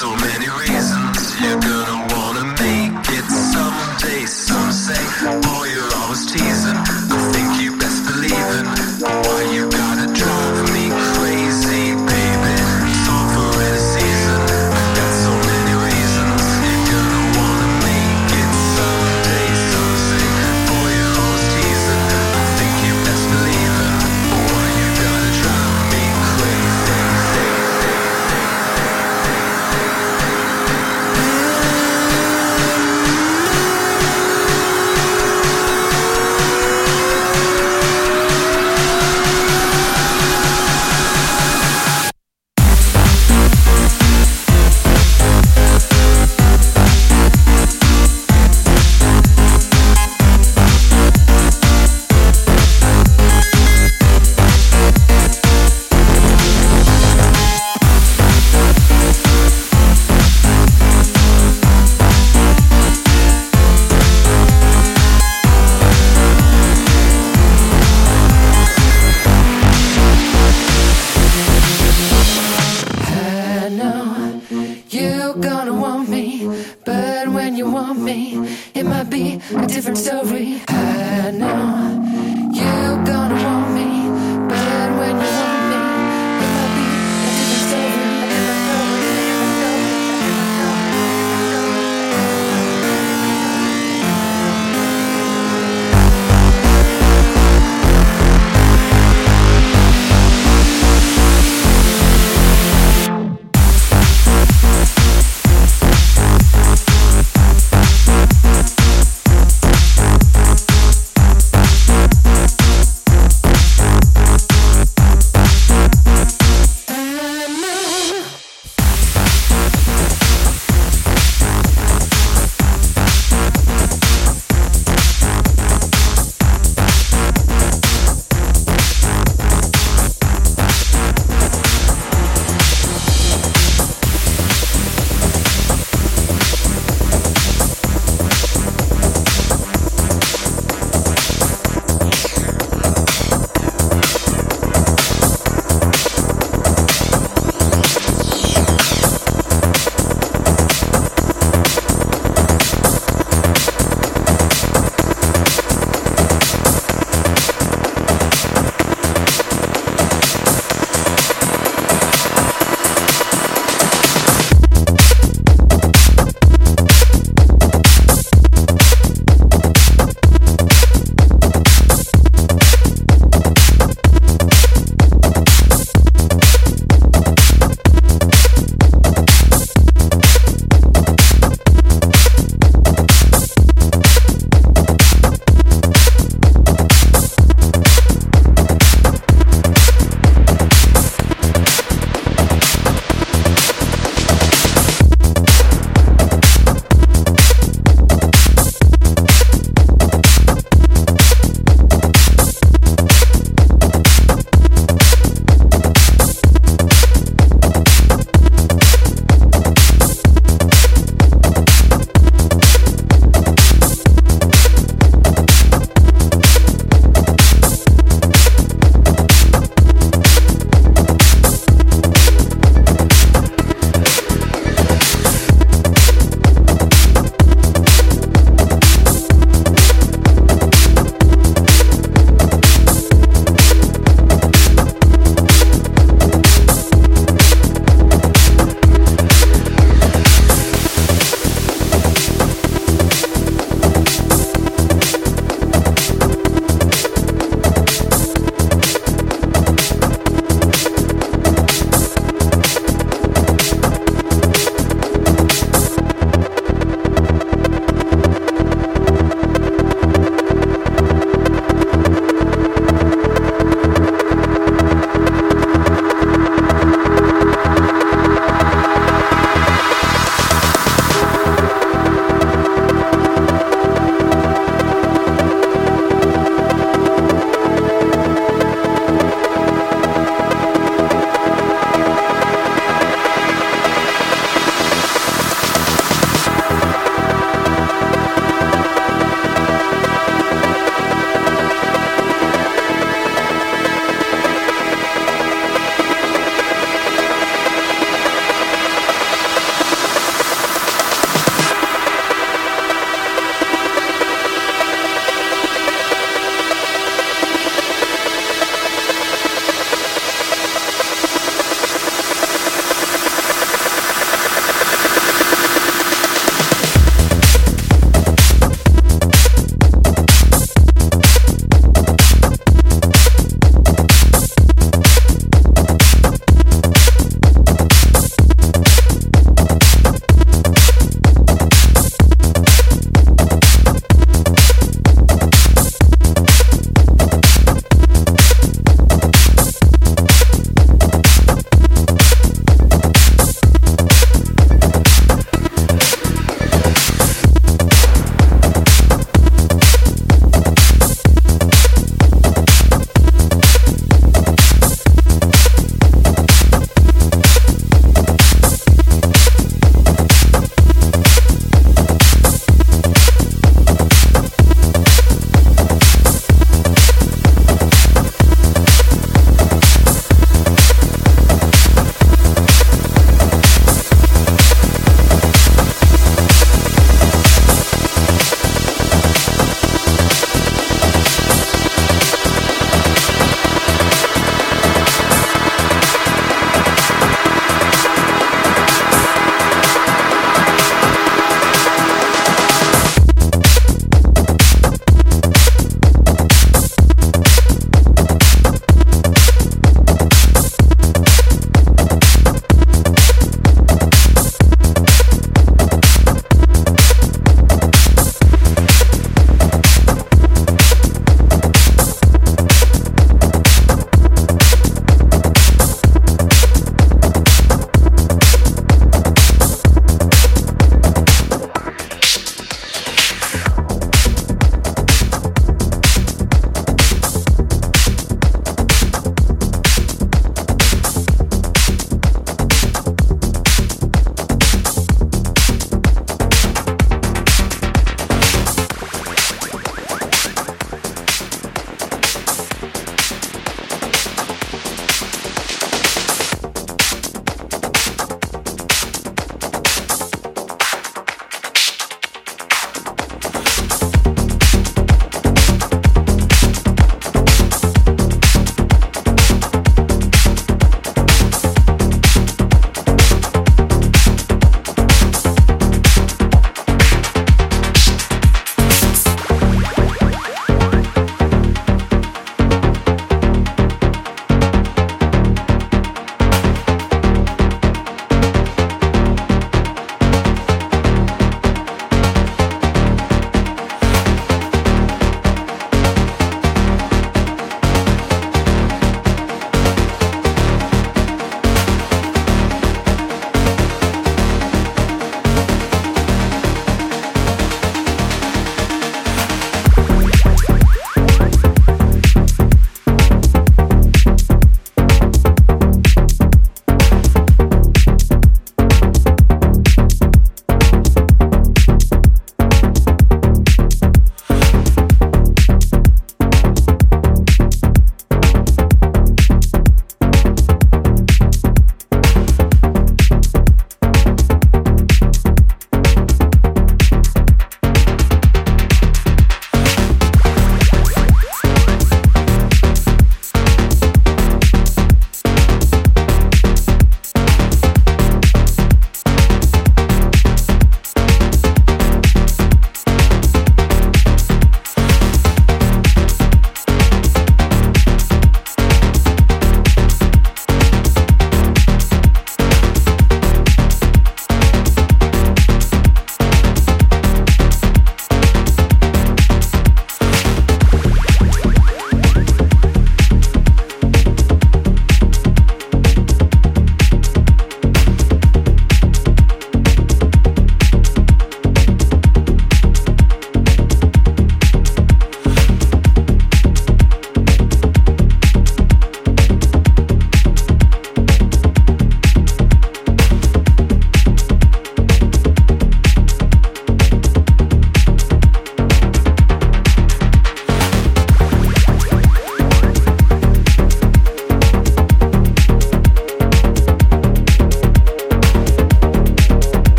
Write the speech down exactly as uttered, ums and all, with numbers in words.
so many reasons you're gonna wanna make it someday. Some say, boy, you're always teasing. I think you best believe in why you gotta drive me crazy, baby. It's all for any season. I got so many reasons you're gonna wanna make it someday. Some say, boy, you're always teasing. I think you best believe in why you gotta drive me crazy. But when you want me, it might be a different story. I know